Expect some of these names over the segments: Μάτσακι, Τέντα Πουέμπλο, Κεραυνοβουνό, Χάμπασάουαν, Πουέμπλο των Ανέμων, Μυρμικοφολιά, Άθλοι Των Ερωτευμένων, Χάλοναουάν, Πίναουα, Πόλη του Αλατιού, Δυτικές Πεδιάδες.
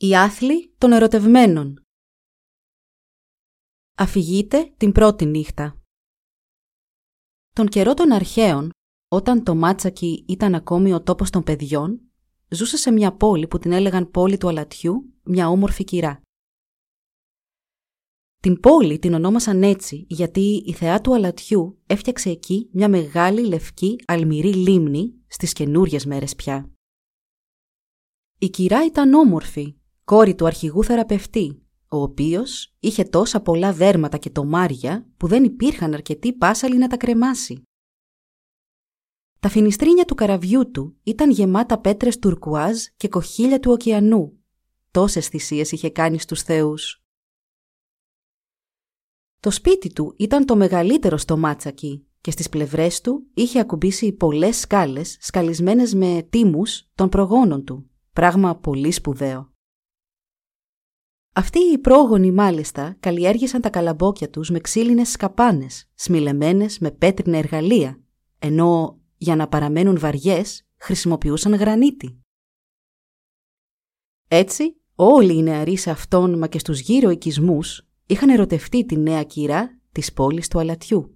Οι άθλοι των ερωτευμένων. Αφηγείται την πρώτη νύχτα. Τον καιρό των αρχαίων, όταν το Μάτσακι ήταν ακόμη ο τόπος των παιδιών, ζούσε σε μια πόλη που την έλεγαν Πόλη του Αλατιού, μια όμορφη κυρά. Την πόλη την ονόμασαν έτσι γιατί η θεά του Αλατιού έφτιαξε εκεί μια μεγάλη λευκή αλμυρή λίμνη στις καινούριες μέρες πια. Η κυρά ήταν όμορφη, κόρη του αρχηγού θεραπευτή, ο οποίος είχε τόσα πολλά δέρματα και τομάρια που δεν υπήρχαν αρκετοί πάσαλοι να τα κρεμάσει. Τα φινιστρίνια του καραβιού του ήταν γεμάτα πέτρες τουρκουάζ και κοχύλια του ωκεανού. Τόσες θυσίες είχε κάνει στους θεούς. Το σπίτι του ήταν το μεγαλύτερο στο Μάτσακι και στις πλευρές του είχε ακουμπήσει πολλές σκάλες σκαλισμένες με τίμους των προγόνων του. Πράγμα πολύ σπουδαίο. Αυτοί οι πρόγονοι μάλιστα καλλιέργησαν τα καλαμπόκια τους με ξύλινες σκαπάνες, σμιλεμένες με πέτρινα εργαλεία, ενώ για να παραμένουν βαριές χρησιμοποιούσαν γρανίτη. Έτσι, όλοι οι νεαροί σε αυτόν μα και στους γύρω οικισμούς είχαν ερωτευτεί τη νέα κυρά της Πόλης του Αλατιού.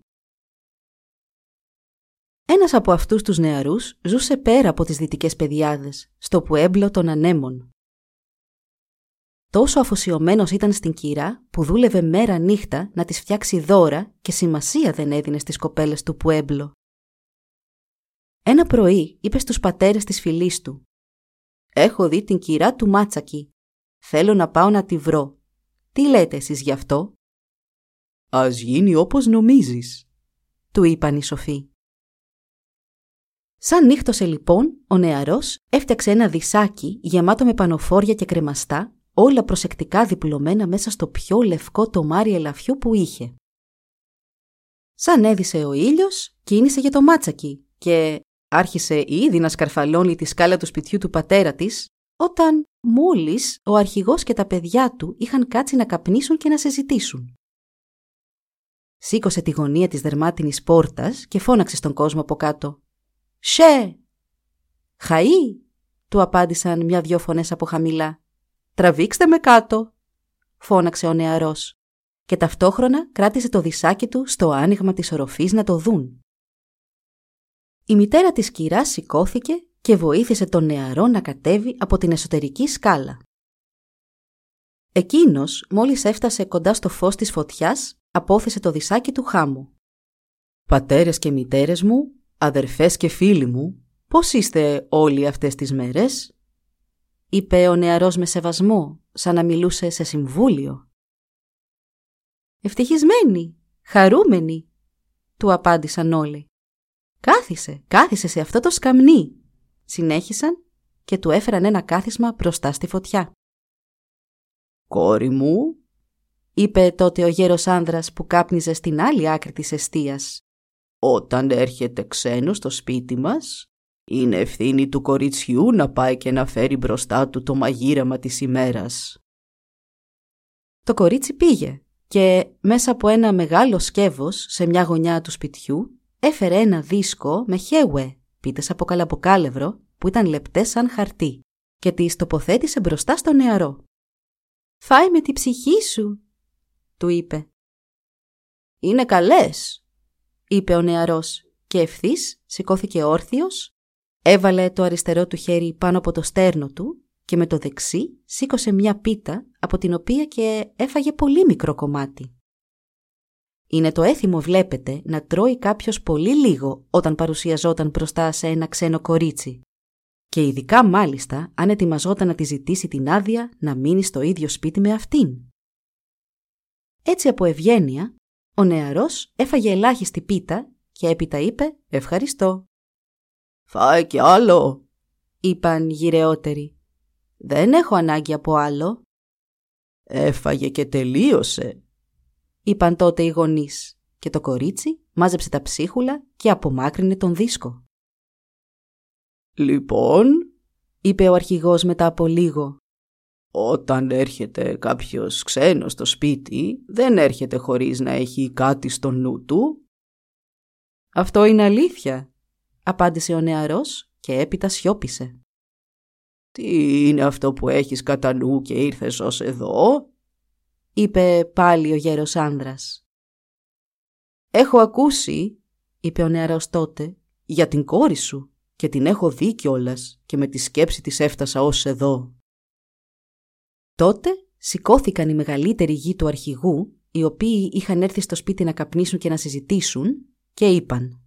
Ένας από αυτούς τους νεαρούς ζούσε πέρα από τις δυτικές πεδιάδες, στο Πουέμπλο των Ανέμων. Τόσο αφοσιωμένος ήταν στην κυρά που δούλευε μέρα νύχτα να της φτιάξει δώρα και σημασία δεν έδινε στις κοπέλες του Πουέμπλο. Ένα πρωί είπε στους πατέρες της φιλής του «Έχω δει την κυρά του Μάτσακι. Θέλω να πάω να τη βρω. Τι λέτε εσείς γι' αυτό?» «Ας γίνει όπως νομίζεις», του είπαν οι σοφοί. Σαν νύχτωσε λοιπόν, ο νεαρός έφτιαξε ένα δισάκι γεμάτο με πανοφόρια και κρεμαστά, όλα προσεκτικά διπλωμένα μέσα στο πιο λευκό τομάρι ελαφιού που είχε. Σαν έδισε ο ήλιος, κίνησε για το Μάτσακι και άρχισε ήδη να σκαρφαλώνει τη σκάλα του σπιτιού του πατέρα της, όταν μόλις ο αρχηγός και τα παιδιά του είχαν κάτσει να καπνίσουν και να συζητήσουν. Σήκωσε τη γωνία της δερμάτινης πόρτας και φώναξε στον κόσμο από κάτω. «Σέ! Χαΐ!» του απάντησαν μια-δυο φωνές από χαμηλά. «Τραβήξτε με κάτω!» φώναξε ο νεαρός και ταυτόχρονα κράτησε το δισάκι του στο άνοιγμα της οροφής να το δουν. Η μητέρα της κυράς σηκώθηκε και βοήθησε τον νεαρό να κατέβει από την εσωτερική σκάλα. Εκείνος μόλις έφτασε κοντά στο φως της φωτιάς απόθεσε το δισάκι του χάμου. «Πατέρες και μητέρες μου, αδερφές και φίλοι μου, πώς είστε όλοι αυτές τις μέρες?» είπε ο νεαρός με σεβασμό, σαν να μιλούσε σε συμβούλιο. «Ευτυχισμένοι, χαρούμενοι», του απάντησαν όλοι. «Κάθισε σε αυτό το σκαμνί», συνέχισαν και του έφεραν ένα κάθισμα μπροστά στη φωτιά. «Κόρη μου», είπε τότε ο γέρος άνδρας που κάπνιζε στην άλλη άκρη της εστίας, «όταν έρχεται ξένος στο σπίτι μας, είναι ευθύνη του κοριτσιού να πάει και να φέρει μπροστά του το μαγείρεμα της ημέρας». Το κορίτσι πήγε και μέσα από ένα μεγάλο σκεύος σε μια γωνιά του σπιτιού έφερε ένα δίσκο με χέουε, πίτες από καλαμποκάλευρο που ήταν λεπτές σαν χαρτί και τις τοποθέτησε μπροστά στο νεαρό. «Φάε με τη ψυχή σου», του είπε. «Είναι καλές», είπε ο νεαρός και ευθύς σηκώθηκε όρθιος, έβαλε το αριστερό του χέρι πάνω από το στέρνο του και με το δεξί σήκωσε μια πίτα από την οποία και έφαγε πολύ μικρό κομμάτι. Είναι το έθιμο, βλέπετε, να τρώει κάποιος πολύ λίγο όταν παρουσιαζόταν μπροστά σε ένα ξένο κορίτσι και ειδικά μάλιστα αν ετοιμαζόταν να τη ζητήσει την άδεια να μείνει στο ίδιο σπίτι με αυτήν. Έτσι από ευγένεια, ο νεαρός έφαγε ελάχιστη πίτα και έπειτα είπε «Ευχαριστώ». «Φάε κι άλλο», είπαν γυρεότεροι. «Δεν έχω ανάγκη από άλλο». «Έφαγε και τελείωσε», είπαν τότε οι γονείς, και το κορίτσι μάζεψε τα ψίχουλα και απομάκρυνε τον δίσκο. «Λοιπόν», είπε ο αρχηγός μετά από λίγο, «όταν έρχεται κάποιος ξένος στο σπίτι, δεν έρχεται χωρίς να έχει κάτι στο νου του». «Αυτό είναι αλήθεια», απάντησε ο νεαρός και έπειτα σιώπησε. «Τι είναι αυτό που έχεις κατά νου και ήρθες ως εδώ?» είπε πάλι ο γέρος άνδρας. «Έχω ακούσει», είπε ο νεαρός τότε, «για την κόρη σου και την έχω δει κιόλας και με τη σκέψη της έφτασα ως εδώ». Τότε σηκώθηκαν οι μεγαλύτεροι γη του αρχηγού, οι οποίοι είχαν έρθει στο σπίτι να καπνίσουν και να συζητήσουν, και είπαν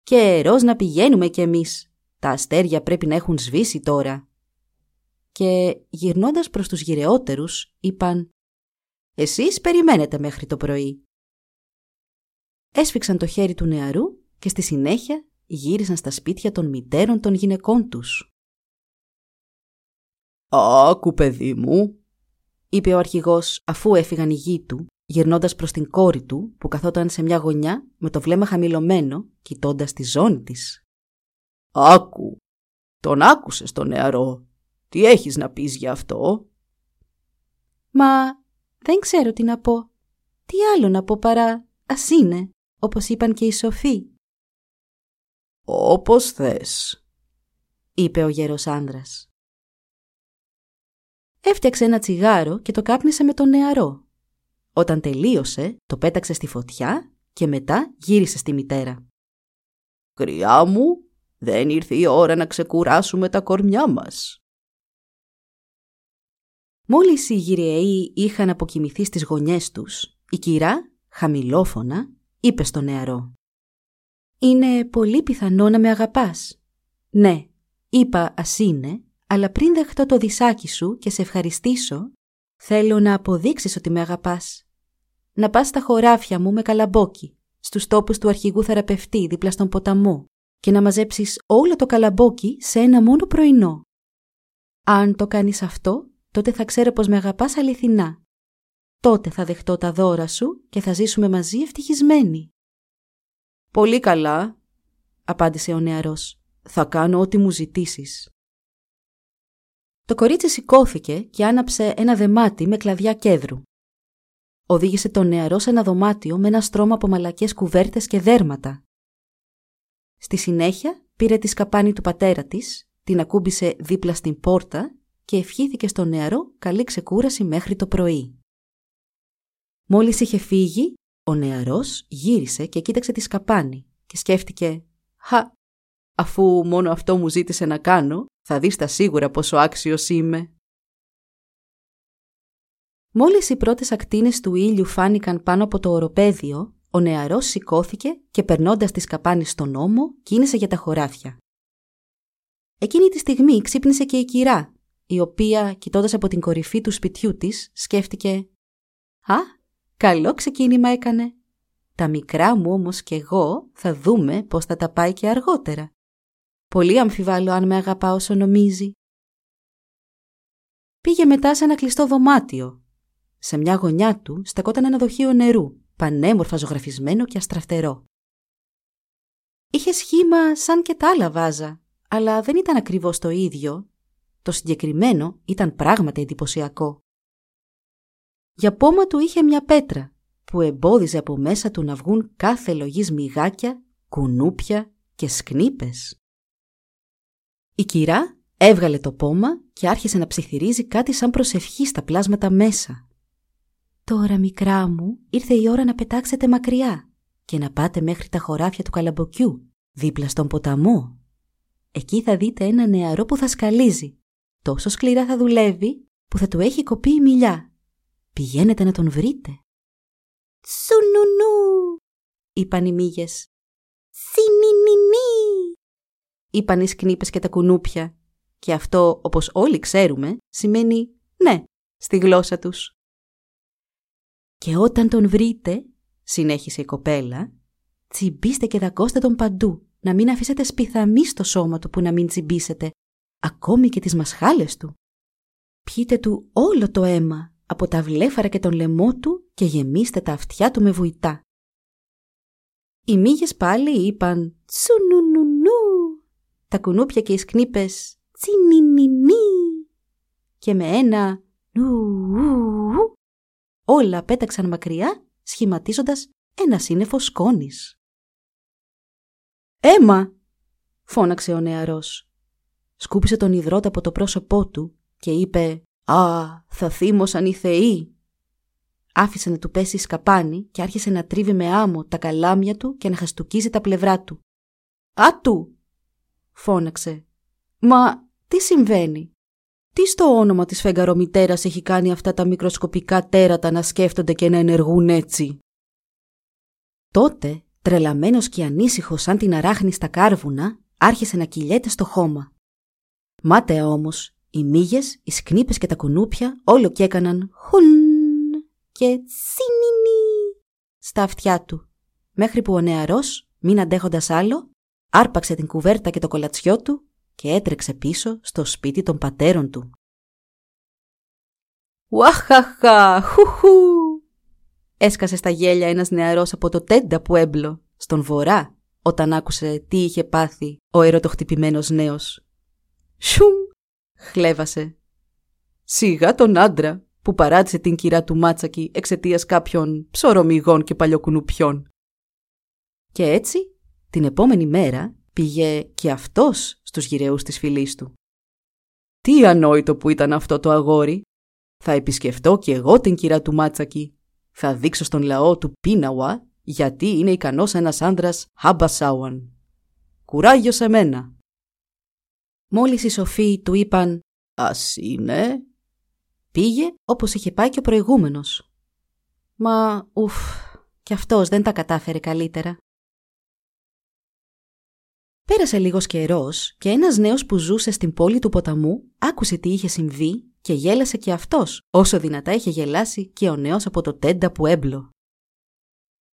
«Καιρός να πηγαίνουμε κι εμείς, τα αστέρια πρέπει να έχουν σβήσει τώρα». Και γυρνώντας προς τους γυρεότερους είπαν «Εσείς περιμένετε μέχρι το πρωί». Έσφιξαν το χέρι του νεαρού και στη συνέχεια γύρισαν στα σπίτια των μητέρων των γυναικών τους. «Άκου παιδί μου», είπε ο αρχηγός αφού έφυγαν οι γη του, γυρνώντας προς την κόρη του που καθόταν σε μια γωνιά με το βλέμμα χαμηλωμένο, κοιτώντας τη ζώνη της. «Άκου, τον άκουσες τον νεαρό, τι έχεις να πεις για αυτό?» «Μα δεν ξέρω τι να πω, τι άλλο να πω παρά ας είναι, όπως είπαν και οι σοφοί». «Όπως θες», είπε ο γέρος άνδρας. Έφτιαξε ένα τσιγάρο και το κάπνισε με τον νεαρό. Όταν τελείωσε, το πέταξε στη φωτιά και μετά γύρισε στη μητέρα. «Κριά μου, δεν ήρθε η ώρα να ξεκουράσουμε τα κορμιά μας». Μόλις οι γυρεαίοι είχαν αποκοιμηθεί στις γωνιές τους, η κυρά, χαμηλόφωνα, είπε στον νεαρό «Είναι πολύ πιθανό να με αγαπάς». «Ναι, είπα ας είναι, αλλά πριν δεχτώ το δισάκι σου και σε ευχαριστήσω, θέλω να αποδείξεις ότι με αγαπάς. Να πας στα χωράφια μου με καλαμπόκι, στους τόπους του αρχηγού θεραπευτή δίπλα στον ποταμό και να μαζέψεις όλο το καλαμπόκι σε ένα μόνο πρωινό. Αν το κάνεις αυτό, τότε θα ξέρω πως με αγαπάς αληθινά. Τότε θα δεχτώ τα δώρα σου και θα ζήσουμε μαζί ευτυχισμένοι». «Πολύ καλά», απάντησε ο νεαρός. «Θα κάνω ό,τι μου ζητήσεις». Το κορίτσι σηκώθηκε και άναψε ένα δεμάτι με κλαδιά κέδρου. Οδήγησε τον νεαρό σε ένα δωμάτιο με ένα στρώμα από μαλακές κουβέρτες και δέρματα. Στη συνέχεια πήρε τη σκαπάνη του πατέρα της, την ακούμπησε δίπλα στην πόρτα και ευχήθηκε στον νεαρό καλή ξεκούραση μέχρι το πρωί. Μόλις είχε φύγει, ο νεαρός γύρισε και κοίταξε τη σκαπάνη και σκέφτηκε «Χα, αφού μόνο αυτό μου ζήτησε να κάνω, θα δεις τα σίγουρα πόσο άξιος είμαι». Μόλις οι πρώτες ακτίνες του ήλιου φάνηκαν πάνω από το οροπέδιο, ο νεαρός σηκώθηκε και περνώντας τη σκαπάνη στον ώμο, κίνησε για τα χωράφια. Εκείνη τη στιγμή ξύπνησε και η κυρά, η οποία, κοιτώντας από την κορυφή του σπιτιού της, σκέφτηκε «Α, καλό ξεκίνημα έκανε. Τα μικρά μου όμως κι εγώ θα δούμε πώς θα τα πάει και αργότερα. Πολύ αμφιβάλλω αν με αγαπά όσο νομίζει». Πήγε μετά σε ένα κλειστό δωμάτιο. Σε μια γωνιά του στεκόταν ένα δοχείο νερού, πανέμορφα ζωγραφισμένο και αστραφτερό. Είχε σχήμα σαν και τα άλλα βάζα, αλλά δεν ήταν ακριβώς το ίδιο. Το συγκεκριμένο ήταν πράγματι εντυπωσιακό. Για πόμα του είχε μια πέτρα που εμπόδιζε από μέσα του να βγουν κάθε λογής μυγάκια, κουνούπια και σκνήπες. Η κυρά έβγαλε το πόμα και άρχισε να ψιθυρίζει κάτι σαν προσευχή στα πλάσματα μέσα. «Τώρα μικρά μου ήρθε η ώρα να πετάξετε μακριά και να πάτε μέχρι τα χωράφια του καλαμποκιού, δίπλα στον ποταμό. Εκεί θα δείτε ένα νεαρό που θα σκαλίζει. Τόσο σκληρά θα δουλεύει που θα του έχει κοπεί η μιλιά. Πηγαίνετε να τον βρείτε». «Τσουνουνού», είπαν οι μύγες. «Σινινινί», είπαν οι σκνήπες και τα κουνούπια. Και αυτό, όπως όλοι ξέρουμε, σημαίνει «ναι» στη γλώσσα τους. «Και όταν τον βρείτε», συνέχισε η κοπέλα, «τσιμπήστε και δαγκώστε τον παντού, να μην αφήσετε σπιθαμή στο σώμα του που να μην τσιμπήσετε, ακόμη και τις μασχάλες του. Πιείτε του όλο το αίμα από τα βλέφαρα και τον λαιμό του και γεμίστε τα αυτιά του με βουητά. Οι μύγες πάλι είπαν «Τσουνουνου», τα κουνούπια και οι σκνήπες «Τσινινινί» και με ένα «Νουουου» όλα πέταξαν μακριά σχηματίζοντας ένα σύννεφο σκόνης. «Έμα!» φώναξε ο νεαρός. Σκούπισε τον ιδρώτα από το πρόσωπό του και είπε «Α, θα θύμωσαν οι θεοί». Άφησε να του πέσει η σκαπάνη και άρχισε να τρίβει με άμμο τα καλάμια του και να χαστουκίζει τα πλευρά του. «Άτου!» φώναξε. «Μα τι συμβαίνει? Τι στο όνομα της φεγγαρομητέρας έχει κάνει αυτά τα μικροσκοπικά τέρατα να σκέφτονται και να ενεργούν έτσι?» Τότε, τρελαμένος και ανήσυχος σαν την αράχνη στα κάρβουνα, άρχισε να κυλιέται στο χώμα. Μάταια όμως, οι μύγες, οι σκνήπες και τα κουνούπια όλο κι έκαναν «χουν» και «τσινινι» στα αυτιά του, μέχρι που ο νεαρός, μην αντέχοντας άλλο, άρπαξε την κουβέρτα και το κολατσιό του και έτρεξε πίσω στο σπίτι των πατέρων του. «Ουαχαχα, χουχου», έσκασε στα γέλια ένας νεαρός από το Τέντα Πουέμπλο, στον βορρά, όταν άκουσε τι είχε πάθει ο ερωτοχτυπημένος νέος. «Σουμ», χλέβασε. «Σιγά τον άντρα που παράτησε την κυρά του Μάτσακι εξαιτίας κάποιων ψωρομυγών και παλιοκουνουπιών». Και έτσι, την επόμενη μέρα, πήγε και αυτός στους γυρεούς της φυλής του. «Τι ανόητο που ήταν αυτό το αγόρι! Θα επισκεφτώ κι εγώ την κυρά του Μάτσακι. Θα δείξω στον λαό του Πίναουα γιατί είναι ικανός ένας άντρας Χάμπασάουαν. Κουράγιο σε μένα!» Μόλις οι σοφοί του είπαν «Ας είναι», πήγε όπως είχε πάει και ο προηγούμενος. Μα κι αυτός δεν τα κατάφερε καλύτερα. Πέρασε λίγος καιρός και ένας νέος που ζούσε στην πόλη του ποταμού άκουσε τι είχε συμβεί και γέλασε και αυτός, όσο δυνατά είχε γελάσει και ο νέος από το Τέντα Πουέμπλο.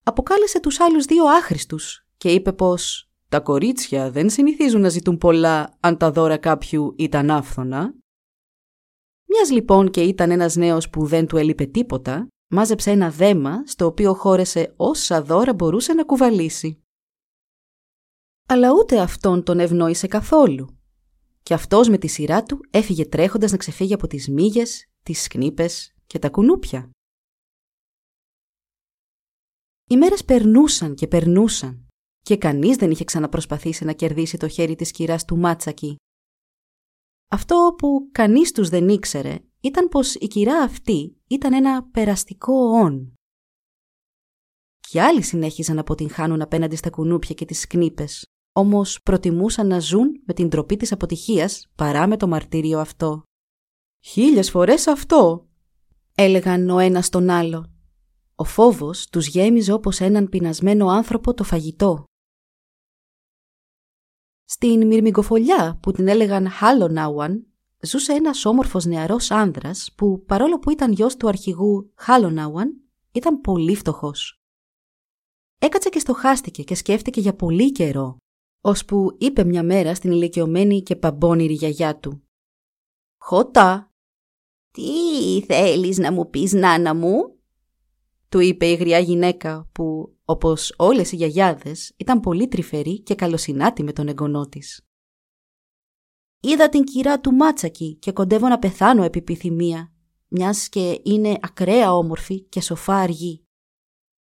Αποκάλεσε τους άλλους δύο άχρηστους και είπε πως «Τα κορίτσια δεν συνηθίζουν να ζητούν πολλά αν τα δώρα κάποιου ήταν άφθονα». Μιας λοιπόν και ήταν ένας νέος που δεν του έλειπε τίποτα, μάζεψε ένα δέμα στο οποίο χώρεσε όσα δώρα μπορούσε να κουβαλήσει. Αλλά ούτε αυτόν τον ευνόησε καθόλου. Και αυτός με τη σειρά του έφυγε τρέχοντας να ξεφύγει από τις μύγες, τις σκνήπες και τα κουνούπια. Οι μέρες περνούσαν και περνούσαν και κανείς δεν είχε ξαναπροσπαθήσει να κερδίσει το χέρι της κυράς του Μάτσακι. Αυτό που κανείς τους δεν ήξερε ήταν πως η κυρά αυτή ήταν ένα περαστικό «ον». Κι άλλοι συνέχιζαν να αποτυγχάνουν απέναντι στα κουνούπια και τις σκνήπες, όμως προτιμούσαν να ζουν με την ντροπή της αποτυχίας παρά με το μαρτύριο αυτό. «Χίλιες φορές αυτό», έλεγαν ο ένας τον άλλο. Ο φόβος τους γέμιζε όπως έναν πεινασμένο άνθρωπο το φαγητό. Στην Μυρμικοφολιά που την έλεγαν Χάλοναουάν, ζούσε ένας όμορφος νεαρός άνδρας που παρόλο που ήταν γιος του αρχηγού Χάλοναουάν, ήταν πολύ φτωχός. Έκατσε και στοχάστηκε και σκέφτηκε για πολύ καιρό, ώσπου είπε μια μέρα στην ηλικιωμένη και παμπώνηρη γιαγιά του «Χωτά!» «Τι θέλεις να μου πεις, νάνα μου?» του είπε η γριά γυναίκα που, όπως όλες οι γιαγιάδες, ήταν πολύ τρυφερή και καλοσυνάτη με τον εγγονό της. «Είδα την κυρά του Μάτσακι και κοντεύω να πεθάνω επί επιθυμία, μιας και είναι ακραία όμορφη και σοφά αργή.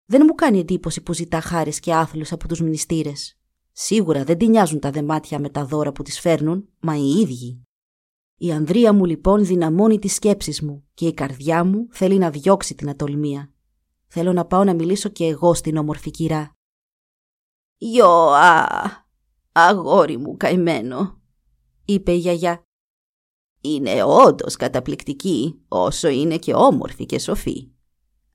Δεν μου κάνει εντύπωση που ζητά χάρες και άθλους από τους μνηστήρες. Σίγουρα δεν τη νοιάζουν τα δεμάτια με τα δώρα που τις φέρνουν, μα οι ίδιοι. Η ανδρεία μου λοιπόν δυναμώνει τις σκέψεις μου και η καρδιά μου θέλει να διώξει την ατολμία. Θέλω να πάω να μιλήσω και εγώ στην όμορφη κυρά». «Γιώα, αγόρι μου καημένο», είπε η γιαγιά. «Είναι όντως καταπληκτική όσο είναι και όμορφη και σοφή.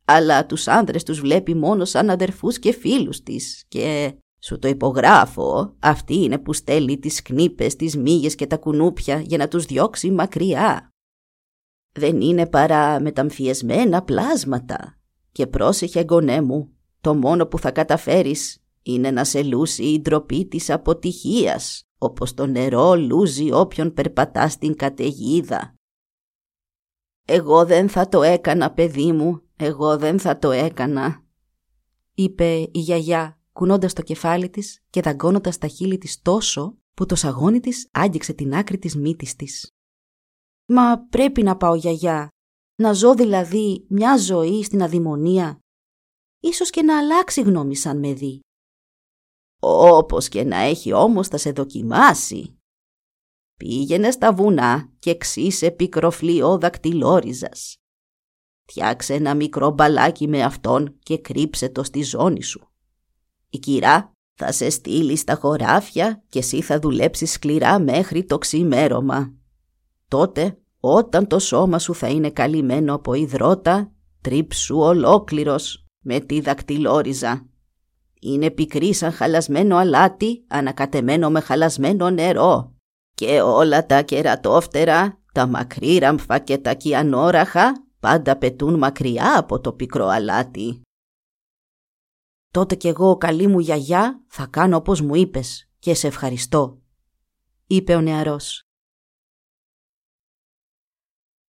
Αλλά τους άνδρες τους βλέπει μόνο σαν αδερφούς και φίλους της και, σου το υπογράφω, αυτή είναι που στέλνει τις σκνήπες, τις μύγες και τα κουνούπια για να τους διώξει μακριά. Δεν είναι παρά μεταμφιεσμένα πλάσματα. Και πρόσεχε, γονέ μου, το μόνο που θα καταφέρεις είναι να σε λούσει η ντροπή της αποτυχίας, όπως το νερό λούζει όποιον περπατά στην καταιγίδα». «Εγώ δεν θα το έκανα, παιδί μου, εγώ δεν θα το έκανα», είπε η γιαγιά, κουνώντας το κεφάλι της και δαγκώνοντας τα χείλη της τόσο που το σαγόνι της άγγιξε την άκρη της μύτης της. «Μα πρέπει να πάω, γιαγιά, να ζω δηλαδή μια ζωή στην αδημονία, ίσως και να αλλάξει γνώμη σαν με δει». «Όπως και να έχει όμως θα σε δοκιμάσει. Πήγαινε στα βουνά και ξύσε πικροφλοιό δακτυλόριζας. Φτιάξε ένα μικρό μπαλάκι με αυτόν και κρύψε το στη ζώνη σου. Η κυρά θα σε στείλει στα χωράφια και εσύ θα δουλέψεις σκληρά μέχρι το ξημέρωμα. Τότε, όταν το σώμα σου θα είναι καλυμμένο από υδρότα, τρίψου ολόκληρος με τη δακτυλόριζα. Είναι πικρή σαν χαλασμένο αλάτι, ανακατεμένο με χαλασμένο νερό. Και όλα τα κερατόφτερα, τα μακρύραμφα και τα κυανόραχα, πάντα πετούν μακριά από το πικρό αλάτι». «Τότε κι εγώ, καλή μου γιαγιά, θα κάνω όπως μου είπες και σε ευχαριστώ», είπε ο νεαρός.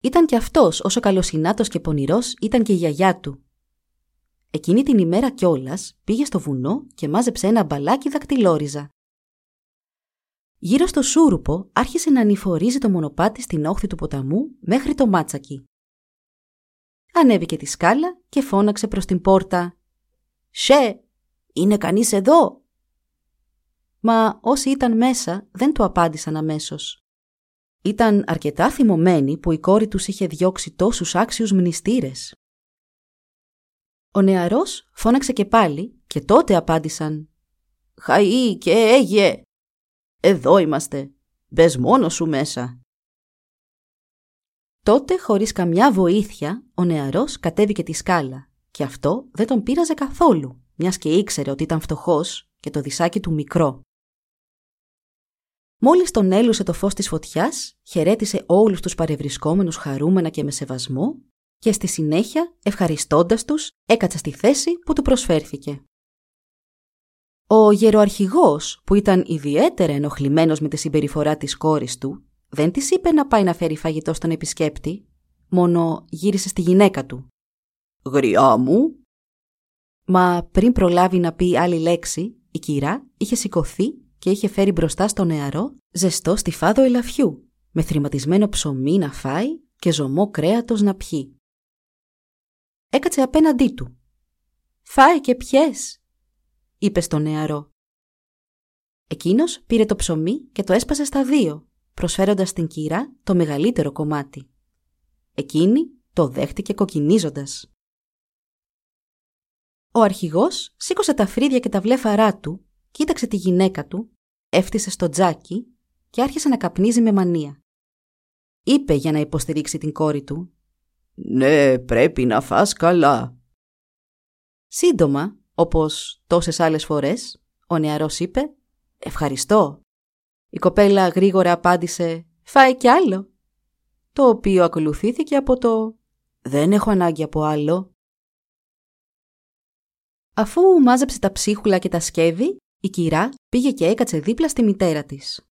Ήταν κι αυτός όσο καλοσυνάτος και πονηρός ήταν και η γιαγιά του. Εκείνη την ημέρα κιόλας πήγε στο βουνό και μάζεψε ένα μπαλάκι δακτυλόριζα. Γύρω στο σούρουπο άρχισε να ανηφορίζει το μονοπάτι στην όχθη του ποταμού μέχρι το Μάτσακι. Ανέβηκε τη σκάλα και φώναξε προς την πόρτα «Σέ, είναι κανείς εδώ?» Μα όσοι ήταν μέσα δεν του απάντησαν αμέσως. Ήταν αρκετά θυμωμένοι που η κόρη τους είχε διώξει τόσους άξιους μνηστήρες. Ο νεαρός φώναξε και πάλι και τότε απάντησαν «Χαΐ και έγιε! Εδώ είμαστε! Μπες μόνος σου μέσα!» Τότε χωρίς καμιά βοήθεια ο νεαρός κατέβηκε τη σκάλα και αυτό δεν τον πείραζε καθόλου, μιας και ήξερε ότι ήταν φτωχός και το δισάκι του μικρό. Μόλις τον έλουσε το φως της φωτιάς, χαιρέτησε όλους τους παρευρισκόμενους χαρούμενα και με σεβασμό και στη συνέχεια, ευχαριστώντας τους, έκατσε στη θέση που του προσφέρθηκε. Ο γεροαρχηγός, που ήταν ιδιαίτερα ενοχλημένος με τη συμπεριφορά της κόρης του, δεν της είπε να πάει να φέρει φαγητό στον επισκέπτη, μόνο γύρισε στη γυναίκα του. «Γριά μου!» Μα πριν προλάβει να πει άλλη λέξη, η κυρά είχε σηκωθεί και είχε φέρει μπροστά στο νεαρό ζεστό στιφάδο ελαφιού, με θρηματισμένο ψωμί να φάει και ζωμό κρέατος να πιει. Έκατσε απέναντί του. «Φάε και πιες», είπε στον νεαρό. Εκείνος πήρε το ψωμί και το έσπασε στα δύο, προσφέροντας στην κυρά το μεγαλύτερο κομμάτι. Εκείνη το δέχτηκε κοκκινίζοντας. Ο αρχηγός σήκωσε τα φρύδια και τα βλέφαρά του, κοίταξε τη γυναίκα του, έφτιασε στο τζάκι και άρχισε να καπνίζει με μανία. Είπε για να υποστηρίξει την κόρη του «Ναι, πρέπει να φας καλά». Σύντομα, όπως τόσες άλλες φορές, ο νεαρός είπε «Ευχαριστώ». Η κοπέλα γρήγορα απάντησε «Φάε κι άλλο», το οποίο ακολουθήθηκε από το «Δεν έχω ανάγκη από άλλο». Αφού μάζεψε τα ψίχουλα και τα σκεύη, η κυρά πήγε και έκατσε δίπλα στη μητέρα της.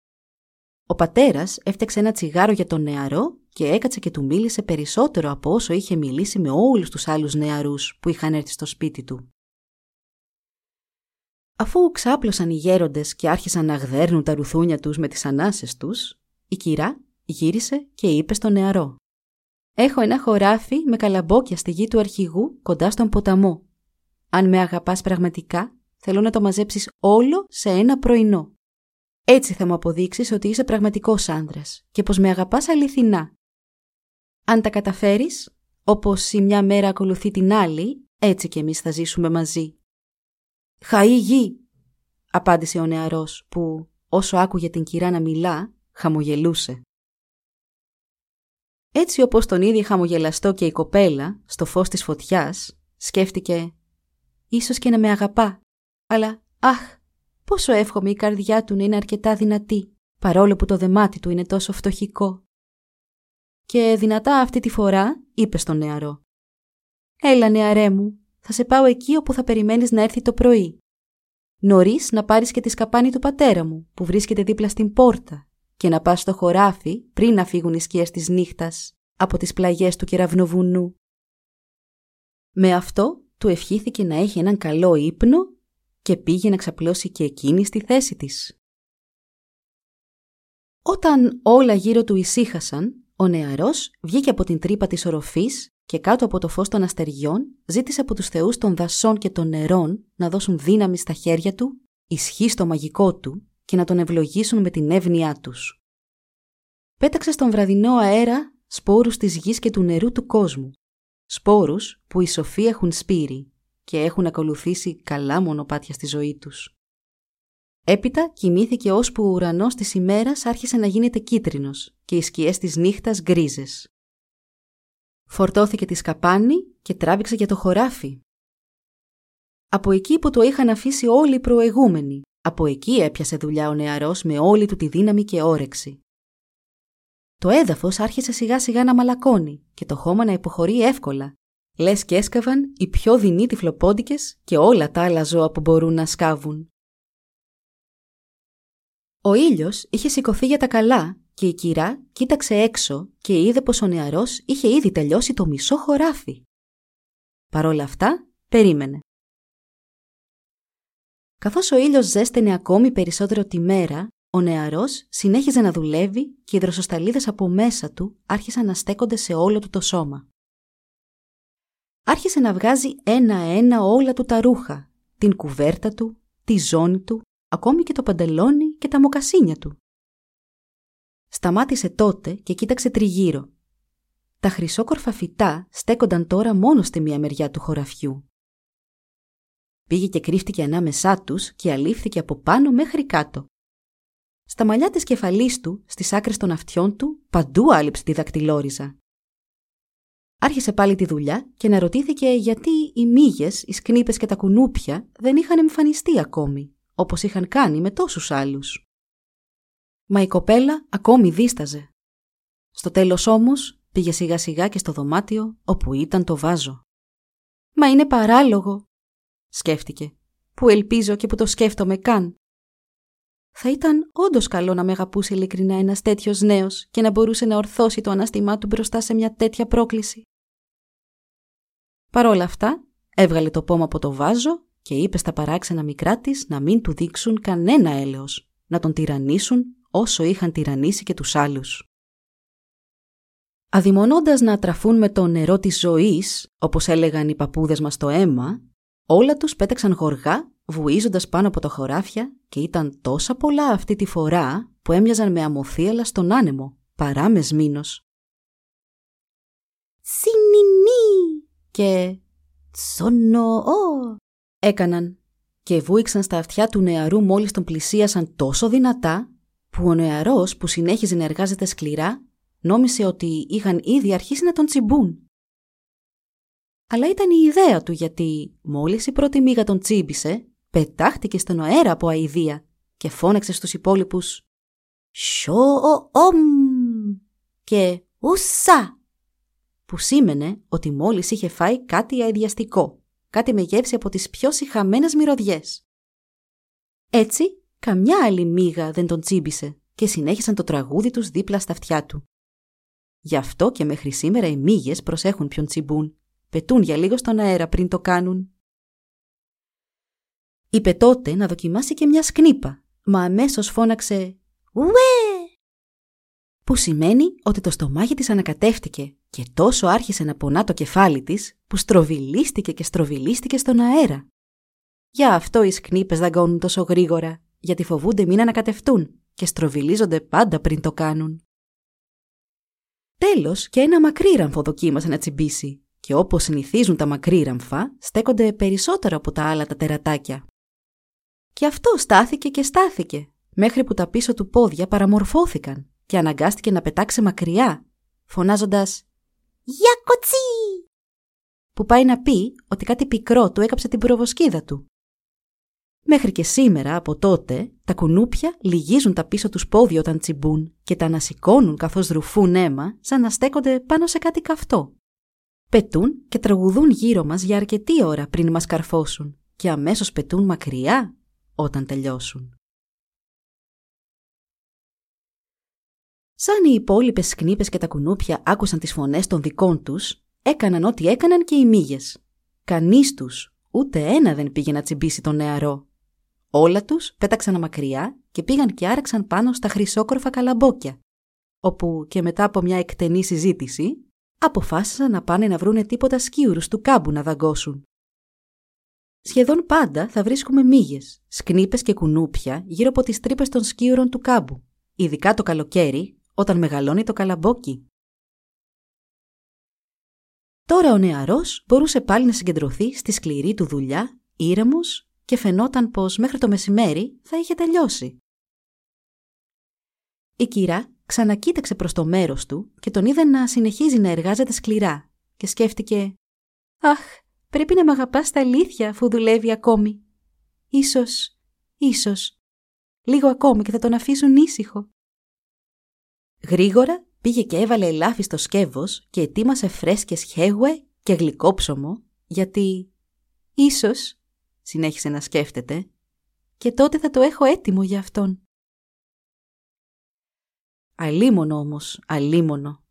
Ο πατέρας έφτιαξε ένα τσιγάρο για τον νεαρό και έκατσε και του μίλησε περισσότερο από όσο είχε μιλήσει με όλους τους άλλους νεαρούς που είχαν έρθει στο σπίτι του. Αφού ξάπλωσαν οι γέροντες και άρχισαν να γδέρνουν τα ρουθούνια τους με τις ανάσες τους, η κυρά γύρισε και είπε στον νεαρό «Έχω ένα χωράφι με καλαμπόκια στη γη του αρχηγού κοντά στον ποταμό. Αν με αγαπάς πραγματικά, θέλω να το μαζέψεις όλο σε ένα πρωινό. Έτσι θα μου αποδείξεις ότι είσαι πραγματικός άνδρας και πως με αγαπάς αληθινά. Αν τα καταφέρεις, όπως η μια μέρα ακολουθεί την άλλη, έτσι κι εμείς θα ζήσουμε μαζί». «Χαΐ γη», απάντησε ο νεαρός που, όσο άκουγε την κυρά να μιλά, χαμογελούσε. Έτσι όπως τον ίδιο χαμογελαστό και η κοπέλα, στο φως της φωτιάς, σκέφτηκε «Ίσως και να με αγαπά, αλλά αχ, πόσο εύχομαι η καρδιά του να είναι αρκετά δυνατή, παρόλο που το δεμάτι του είναι τόσο φτωχικό». Και δυνατά αυτή τη φορά είπε στον νεαρό «Έλα νεαρέ μου, θα σε πάω εκεί όπου θα περιμένεις να έρθει το πρωί. Νωρίς να πάρεις και τη σκαπάνη του πατέρα μου που βρίσκεται δίπλα στην πόρτα και να πας στο χωράφι πριν να φύγουν οι σκιές της νύχτας από τις πλαγιές του Κεραυνοβουνού. Με αυτό του ευχήθηκε να έχει έναν καλό ύπνο και πήγε να ξαπλώσει και εκείνη στη θέση της. Όταν όλα γύρω του ησύχασαν, ο νεαρός βγήκε από την τρύπα της οροφής και κάτω από το φως των αστεριών ζήτησε από τους θεούς των δασών και των νερών να δώσουν δύναμη στα χέρια του, ισχύ στο μαγικό του και να τον ευλογήσουν με την εύνοιά τους. Πέταξε στον βραδινό αέρα σπόρους της γης και του νερού του κόσμου, σπόρους που οι σοφοί έχουν σπείρει και έχουν ακολουθήσει καλά μονοπάτια στη ζωή τους. Έπειτα κοιμήθηκε ώσπου ο ουρανός της ημέρας άρχισε να γίνεται κίτρινος και οι σκιές της νύχτας γκρίζες. Φορτώθηκε τη σκαπάνη και τράβηξε για το χωράφι. Από εκεί που το είχαν αφήσει όλοι οι προηγούμενοι, από εκεί έπιασε δουλειά ο νεαρός με όλη του τη δύναμη και όρεξη. Το έδαφος άρχισε σιγά σιγά να μαλακώνει και το χώμα να υποχωρεί εύκολα, λες και έσκαβαν οι πιο δεινοί τυφλοπόντικες και όλα τα άλλα ζώα που μπορούν να σκάβουν. Ο ήλιος είχε σηκωθεί για τα καλά και η κυρά κοίταξε έξω και είδε πως ο νεαρός είχε ήδη τελειώσει το μισό χωράφι. Παρ' όλα αυτά, περίμενε. Καθώς ο ήλιος ζέσταινε ακόμη περισσότερο τη μέρα, ο νεαρός συνέχιζε να δουλεύει και οι δροσοσταλίδες από μέσα του άρχισαν να στέκονται σε όλο του το σώμα. Άρχισε να βγάζει ένα-ένα όλα του τα ρούχα, την κουβέρτα του, τη ζώνη του, ακόμη και το παντελόνι και τα μοκασίνια του. Σταμάτησε τότε και κοίταξε τριγύρω. Τα χρυσόκορφα φυτά στέκονταν τώρα μόνο στη μία μεριά του χωραφιού. Πήγε και κρύφτηκε ανάμεσά τους και αλήφθηκε από πάνω μέχρι κάτω. Στα μαλλιά της κεφαλής του, στις άκρες των αυτιών του, παντού άλυψε τη δακτυλόριζα. Άρχισε πάλι τη δουλειά και αναρωτήθηκε γιατί οι μύγες, οι σκνήπες και τα κουνούπια δεν είχαν εμφανιστεί ακόμη, όπως είχαν κάνει με τόσους άλλους. Μα η κοπέλα ακόμη δίσταζε. Στο τέλος όμως πήγε σιγά σιγά και στο δωμάτιο όπου ήταν το βάζο. «Μα είναι παράλογο», σκέφτηκε, «που ελπίζω και που το σκέφτομαι καν. Θα ήταν όντως καλό να με αγαπούσε ειλικρινά ένας τέτοιος νέος και να μπορούσε να ορθώσει το ανάστημά του μπροστά σε μια τέτοια πρόκληση». Παρ' όλα αυτά, έβγαλε το πόμα από το βάζο και είπε στα παράξενα μικρά της να μην του δείξουν κανένα έλεος, να τον τυραννήσουν όσο είχαν τυραννήσει και τους άλλους. Αδειμονώντας να ατραφούν με το νερό της ζωής, όπως έλεγαν οι παππούδες μας το αίμα, όλα τους πέταξαν γοργά, βουίζοντας πάνω από τα χωράφια και ήταν τόσα πολλά αυτή τη φορά που έμοιαζαν με αμοθίαλα στον άνεμο, παρά με σμήνος. «Σινινί» και «Τσονοό» έκαναν και βούηξαν στα αυτιά του νεαρού μόλις τον πλησίασαν τόσο δυνατά που ο νεαρός που συνέχιζε να εργάζεται σκληρά νόμισε ότι είχαν ήδη αρχίσει να τον τσιμπούν. Αλλά ήταν η ιδέα του γιατί μόλις η πρώτη μύγα τον τσίμπησε, πετάχτηκε στον αέρα από αηδία και φώναξε στους υπόλοιπους «Σιο-ο-ομ» και «Ουσσα», που σήμαινε ότι μόλις είχε φάει κάτι αηδιαστικό, κάτι με γεύση από τις πιο σιχαμένες μυρωδιές. Έτσι, καμιά άλλη μύγα δεν τον τσίμπησε και συνέχισαν το τραγούδι τους δίπλα στα αυτιά του. Γι' αυτό και μέχρι σήμερα οι μύγες προσέχουν ποιον τσιμπούν. Πετούν για λίγο στον αέρα πριν το κάνουν. Είπε τότε να δοκιμάσει και μια σκνήπα, μα αμέσως φώναξε «Ουέ», που σημαίνει ότι το στομάχι της ανακατεύτηκε και τόσο άρχισε να πονά το κεφάλι της που στροβιλίστηκε και στροβιλίστηκε στον αέρα. Γι' αυτό οι σκνήπες δαγκώνουν τόσο γρήγορα, γιατί φοβούνται μην ανακατευτούν και στροβιλίζονται πάντα πριν το κάνουν. Τέλος και ένα μακρύ ράμφο δοκίμασε να τσιμπήσει. Και όπως συνηθίζουν τα μακρύραμφα, στέκονται περισσότερο από τα άλλα τα τερατάκια. Και αυτό στάθηκε και στάθηκε, μέχρι που τα πίσω του πόδια παραμορφώθηκαν και αναγκάστηκε να πετάξει μακριά, φωνάζοντας «Για κοτσί!», που πάει να πει ότι κάτι πικρό του έκαψε την προβοσκίδα του. Μέχρι και σήμερα, από τότε, τα κουνούπια λυγίζουν τα πίσω τους πόδια όταν τσιμπούν και τα ανασηκώνουν καθώς ρουφούν αίμα, σαν να στέκονται πάνω σε κάτι καυτό. Πετούν και τραγουδούν γύρω μας για αρκετή ώρα πριν μας καρφώσουν και αμέσως πετούν μακριά όταν τελειώσουν. Σαν οι υπόλοιπες σκνήπες και τα κουνούπια άκουσαν τις φωνές των δικών τους, έκαναν ό,τι έκαναν και οι μύγες. Κανείς τους, ούτε ένα δεν πήγε να τσιμπήσει τον νεαρό. Όλα τους πέταξαν μακριά και πήγαν και άραξαν πάνω στα χρυσόκορφα καλαμπόκια, όπου και μετά από μια εκτενή συζήτηση, αποφάσισαν να πάνε να βρούνε τίποτα σκίουρους του κάμπου να δαγκώσουν. Σχεδόν πάντα θα βρίσκουμε μύγες, σκνήπες και κουνούπια γύρω από τις τρύπες των σκίουρων του κάμπου, ειδικά το καλοκαίρι, όταν μεγαλώνει το καλαμπόκι. Τώρα ο νεαρός μπορούσε πάλι να συγκεντρωθεί στη σκληρή του δουλειά, ήρεμος, και φαινόταν πως μέχρι το μεσημέρι θα είχε τελειώσει. Η κυρά ξανακοίταξε προς το μέρος του και τον είδε να συνεχίζει να εργάζεται σκληρά και σκέφτηκε «Αχ, πρέπει να μ' αγαπάς στα αλήθεια αφού δουλεύει ακόμη. Ίσως, λίγο ακόμη και θα τον αφήσουν ήσυχο». Γρήγορα πήγε και έβαλε ελάφι στο σκεύος και ετοίμασε φρέσκες χέγουε και γλυκόψωμο, γιατί «ίσως», συνέχισε να σκέφτεται, «και τότε θα το έχω έτοιμο για αυτόν». Αλίμονο όμως, αλίμονο.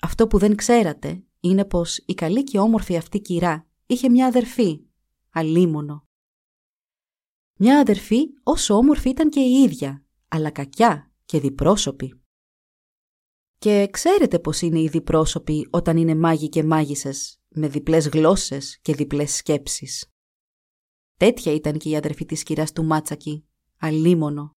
Αυτό που δεν ξέρατε είναι πως η καλή και όμορφη αυτή κυρά είχε μια αδερφή, αλίμονο. Μια αδερφή όσο όμορφη ήταν και η ίδια, αλλά κακιά και διπρόσωπη. Και ξέρετε πως είναι οι διπρόσωποι όταν είναι μάγοι και μάγισσες, με διπλές γλώσσες και διπλές σκέψεις. Τέτοια ήταν και η αδερφή της κυράς του Μάτσακι, αλίμονο.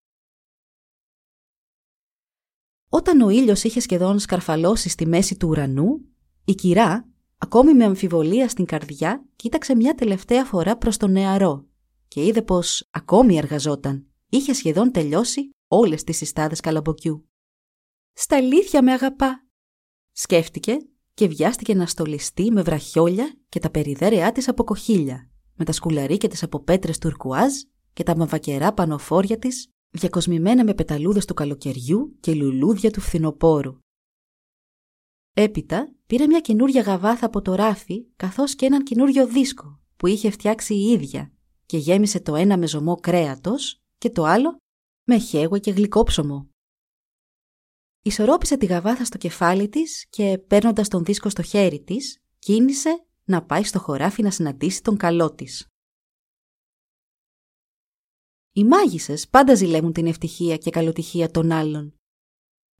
Όταν ο ήλιος είχε σχεδόν σκαρφαλώσει στη μέση του ουρανού, η κυρά, ακόμη με αμφιβολία στην καρδιά, κοίταξε μια τελευταία φορά προς τον νεαρό και είδε πως ακόμη εργαζόταν. Είχε σχεδόν τελειώσει όλες τις συστάδες καλαμποκιού. «Στα αλήθεια με αγαπά», σκέφτηκε και βιάστηκε να στολιστεί με βραχιόλια και τα περιδέρεά της από κοχύλια, με τα σκουλαρίκια της από πέτρες τουρκουάζ και τα μαυακερά πανοφόρια της, διακοσμημένα με πεταλούδες του καλοκαιριού και λουλούδια του φθινοπόρου. Έπειτα πήρε μια καινούρια γαβάθα από το ράφι, καθώς και έναν καινούριο δίσκο που είχε φτιάξει η ίδια, και γέμισε το ένα με ζωμό κρέατος και το άλλο με χέγουε και γλυκόψωμο. Ισορρόπησε τη γαβάθα στο κεφάλι της και, παίρνοντας τον δίσκο στο χέρι της, κίνησε να πάει στο χωράφι να συναντήσει τον καλό της. Οι μάγισσες πάντα ζηλεύουν την ευτυχία και καλοτυχία των άλλων.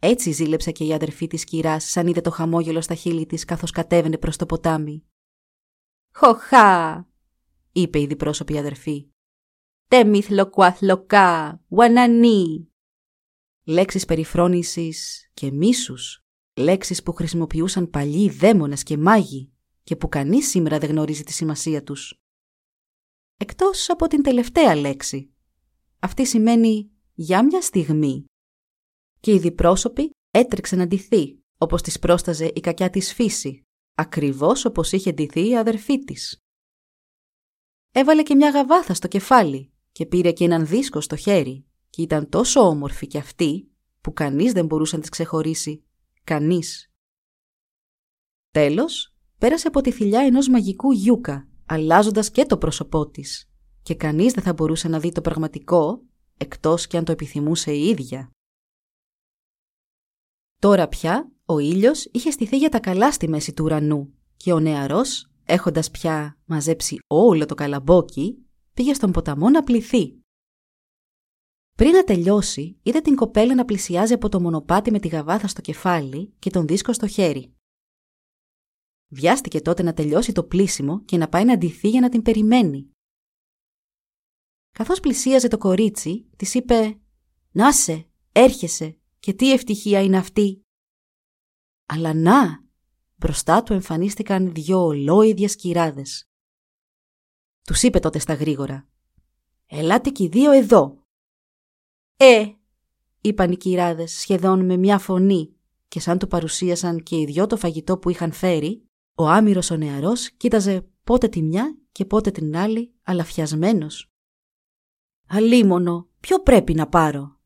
Έτσι ζήλεψε και η αδερφή της κυράς, σαν είδε το χαμόγελο στα χείλη της καθώς κατέβαινε προς το ποτάμι. «Χοχά», είπε η διπρόσωπη αδερφή. «Τεμιθλοκουαθλοκά, γουανανί». Λέξεις περιφρόνησης και μίσους, λέξεις που χρησιμοποιούσαν παλιοί δαίμονες και μάγοι και που κανείς σήμερα δεν γνωρίζει τη σημασία τους. Εκτός από την τελευταία λέξη. Αυτή σημαίνει «για μια στιγμή». Και η διπρόσωπη έτρεξε να ντυθεί, όπως της πρόσταζε η κακιά της φύση, ακριβώς όπως είχε ντυθεί η αδερφή της. Έβαλε και μια γαβάθα στο κεφάλι και πήρε και έναν δίσκο στο χέρι και ήταν τόσο όμορφη κι αυτή που κανείς δεν μπορούσε να της ξεχωρίσει. Κανείς. Τέλος, πέρασε από τη θηλιά ενός μαγικού γιούκα, αλλάζοντας και το πρόσωπό της, και κανείς δεν θα μπορούσε να δει το πραγματικό, εκτός κι αν το επιθυμούσε η ίδια. Τώρα πια ο ήλιος είχε στηθεί για τα καλά στη μέση του ουρανού και ο νεαρός, έχοντας πια μαζέψει όλο το καλαμπόκι, πήγε στον ποταμό να πλυθεί. Πριν να τελειώσει, είδε την κοπέλα να πλησιάζει από το μονοπάτι με τη γαβάθα στο κεφάλι και τον δίσκο στο χέρι. Βιάστηκε τότε να τελειώσει το πλύσιμο και να πάει να ντυθεί για να την περιμένει. Καθώς πλησίαζε το κορίτσι, της είπε «Να σε, έρχεσαι, και τι ευτυχία είναι αυτή». Αλλά να, μπροστά του εμφανίστηκαν δυο ολόιδιες κυράδες. Τους είπε τότε στα γρήγορα «Ελάτε κι οι δύο εδώ». Είπαν οι κυράδες σχεδόν με μια φωνή, και σαν του παρουσίασαν και οι δυο το φαγητό που είχαν φέρει, ο άμυρος ο νεαρός κοίταζε πότε τη μια και πότε την άλλη, αλαφιασμένος. «Αλίμονο, ποιο πρέπει να πάρω?»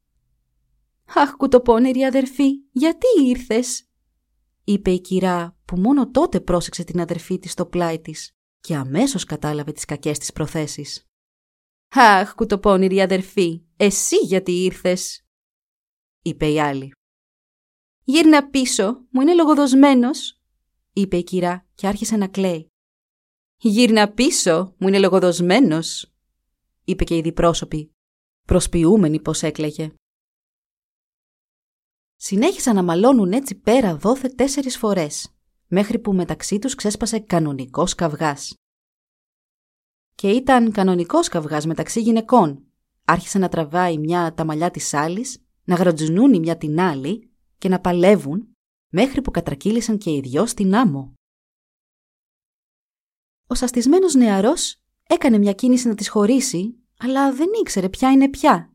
«Αχ, κουτοπώνερη αδερφή, γιατί ήρθες?» είπε η κυρά, που μόνο τότε πρόσεξε την αδερφή της στο πλάι της και αμέσως κατάλαβε τις κακές της προθέσεις. «Αχ, κουτοπώνερη αδερφή, εσύ γιατί ήρθες?» είπε η άλλη. «Γύρνα πίσω, μου είναι λογοδοσμένος», είπε η κυρά και άρχισε να κλαίει. «Γύρνα πίσω, μου είναι λογοδοσμένος», είπε και η διπρόσωπη, προσποιούμενη πως έκλαιγε. Συνέχισαν να μαλώνουν έτσι πέρα δόθε 4 φορές, μέχρι που μεταξύ τους ξέσπασε κανονικός καυγάς. Και ήταν κανονικός καυγάς μεταξύ γυναικών. Άρχισε να τραβάει μια τα μαλλιά της άλλης, να γρατζουνούν η μια την άλλη και να παλεύουν, μέχρι που κατρακύλησαν και οι δυο στην άμμο. Ο σαστισμένος νεαρός έκανε μια κίνηση να τις χωρίσει, αλλά δεν ήξερε ποια είναι ποια.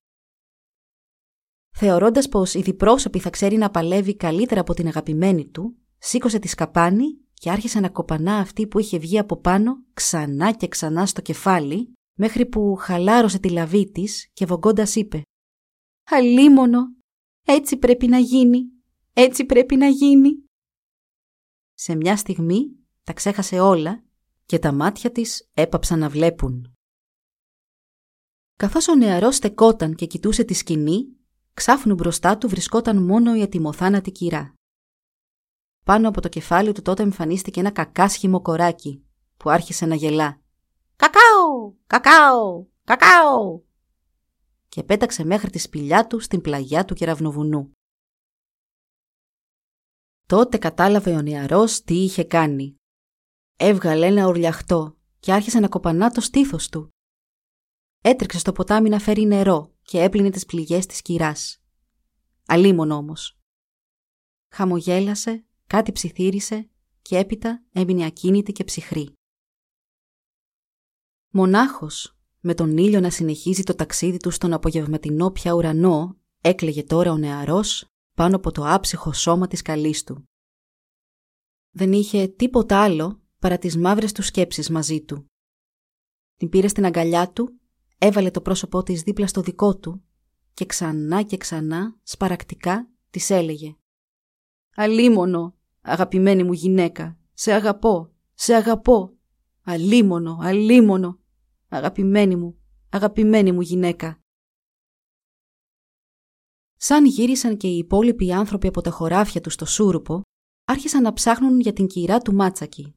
Θεωρώντας πως η διπρόσωπη θα ξέρει να παλεύει καλύτερα από την αγαπημένη του, σήκωσε τη σκαπάνη και άρχισε να κοπανά αυτή που είχε βγει από πάνω ξανά και ξανά στο κεφάλι, μέχρι που χαλάρωσε τη λαβή της και βογκώντας είπε «Αλίμονο, έτσι πρέπει να γίνει, έτσι πρέπει να γίνει». Σε μια στιγμή τα ξέχασε όλα και τα μάτια της έπαψαν να βλέπουν. Καθώς ο νεαρός στεκόταν και κοιτούσε τη σκηνή, ξάφνου μπροστά του βρισκόταν μόνο η ατιμοθάνατη κυρά. Πάνω από το κεφάλι του τότε εμφανίστηκε ένα κακάσχημο κοράκι που άρχισε να γελά. «Κακάο! Κακάο! Κακάο!» και πέταξε μέχρι τη σπηλιά του στην πλαγιά του Κεραυνοβουνού. Τότε κατάλαβε ο νεαρός τι είχε κάνει. Έβγαλε ένα ουρλιαχτό και άρχισε να κοπανά το στήθος του. Έτρεξε στο ποτάμι να φέρει νερό και έπλυνε τις πληγές της κυράς. Αλίμον όμως. Χαμογέλασε, κάτι ψιθύρισε και έπειτα έμεινε ακίνητη και ψυχρή. Μονάχος, με τον ήλιο να συνεχίζει το ταξίδι του στον απογευματινό πια ουρανό, έκλαιγε τώρα ο νεαρός πάνω από το άψυχο σώμα της καλής του. Δεν είχε τίποτα άλλο παρά τις μαύρες του σκέψεις μαζί του. Την πήρε στην αγκαλιά του, έβαλε το πρόσωπό της δίπλα στο δικό του και ξανά και ξανά, σπαρακτικά, της έλεγε «Αλίμονο, αγαπημένη μου γυναίκα, σε αγαπώ, σε αγαπώ. Αλίμονο, αλίμονο, αγαπημένη μου γυναίκα». Σαν γύρισαν και οι υπόλοιποι άνθρωποι από τα χωράφια του στο σούρουπο, άρχισαν να ψάχνουν για την κυρά του Μάτσακι.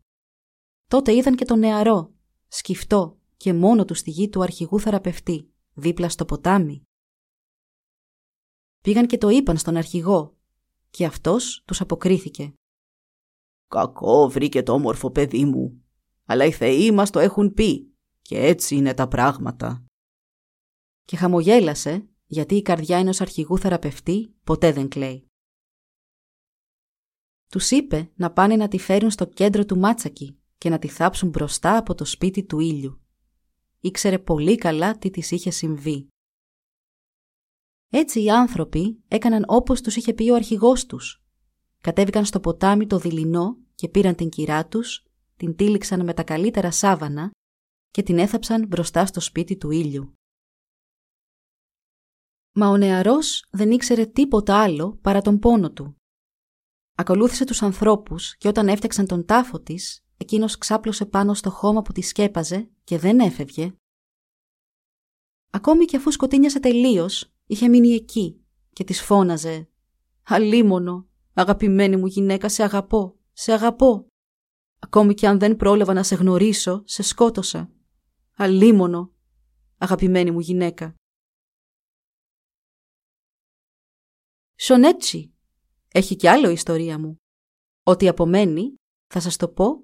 Τότε είδαν και τον νεαρό, σκυφτό και μόνο του στη γη του αρχηγού θεραπευτή, δίπλα στο ποτάμι. Πήγαν και το είπαν στον αρχηγό και αυτός τους αποκρίθηκε. «Κακό βρήκε το όμορφο παιδί μου, αλλά οι θεοί μας το έχουν πει και έτσι είναι τα πράγματα». Και χαμογέλασε, γιατί η καρδιά ενός αρχηγού θεραπευτή ποτέ δεν κλαίει. Τους είπε να πάνε να τη φέρουν στο κέντρο του Μάτσακι και να τη θάψουν μπροστά από το σπίτι του ήλιου. Ήξερε πολύ καλά τι της είχε συμβεί. Έτσι οι άνθρωποι έκαναν όπως τους είχε πει ο αρχηγός τους. Κατέβηκαν στο ποτάμι το δειλινό και πήραν την κυρά τους, την τύλιξαν με τα καλύτερα σάβανα και την έθαψαν μπροστά στο σπίτι του ήλιου. Μα ο νεαρός δεν ήξερε τίποτα άλλο παρά τον πόνο του. Ακολούθησε τους ανθρώπους και όταν έφτιαξαν τον τάφο της, εκείνος ξάπλωσε πάνω στο χώμα που τη σκέπαζε και δεν έφευγε. Ακόμη και αφού σκοτίνιασε τελείως, είχε μείνει εκεί και της φώναζε «Αλίμονο, αγαπημένη μου γυναίκα, σε αγαπώ, σε αγαπώ. Ακόμη και αν δεν πρόλαβα να σε γνωρίσω, σε σκότωσα. Αλίμονο, αγαπημένη μου γυναίκα». Σονέτσι, έχει κι άλλο η ιστορία μου. Ό,τι απομένει θα σας το πω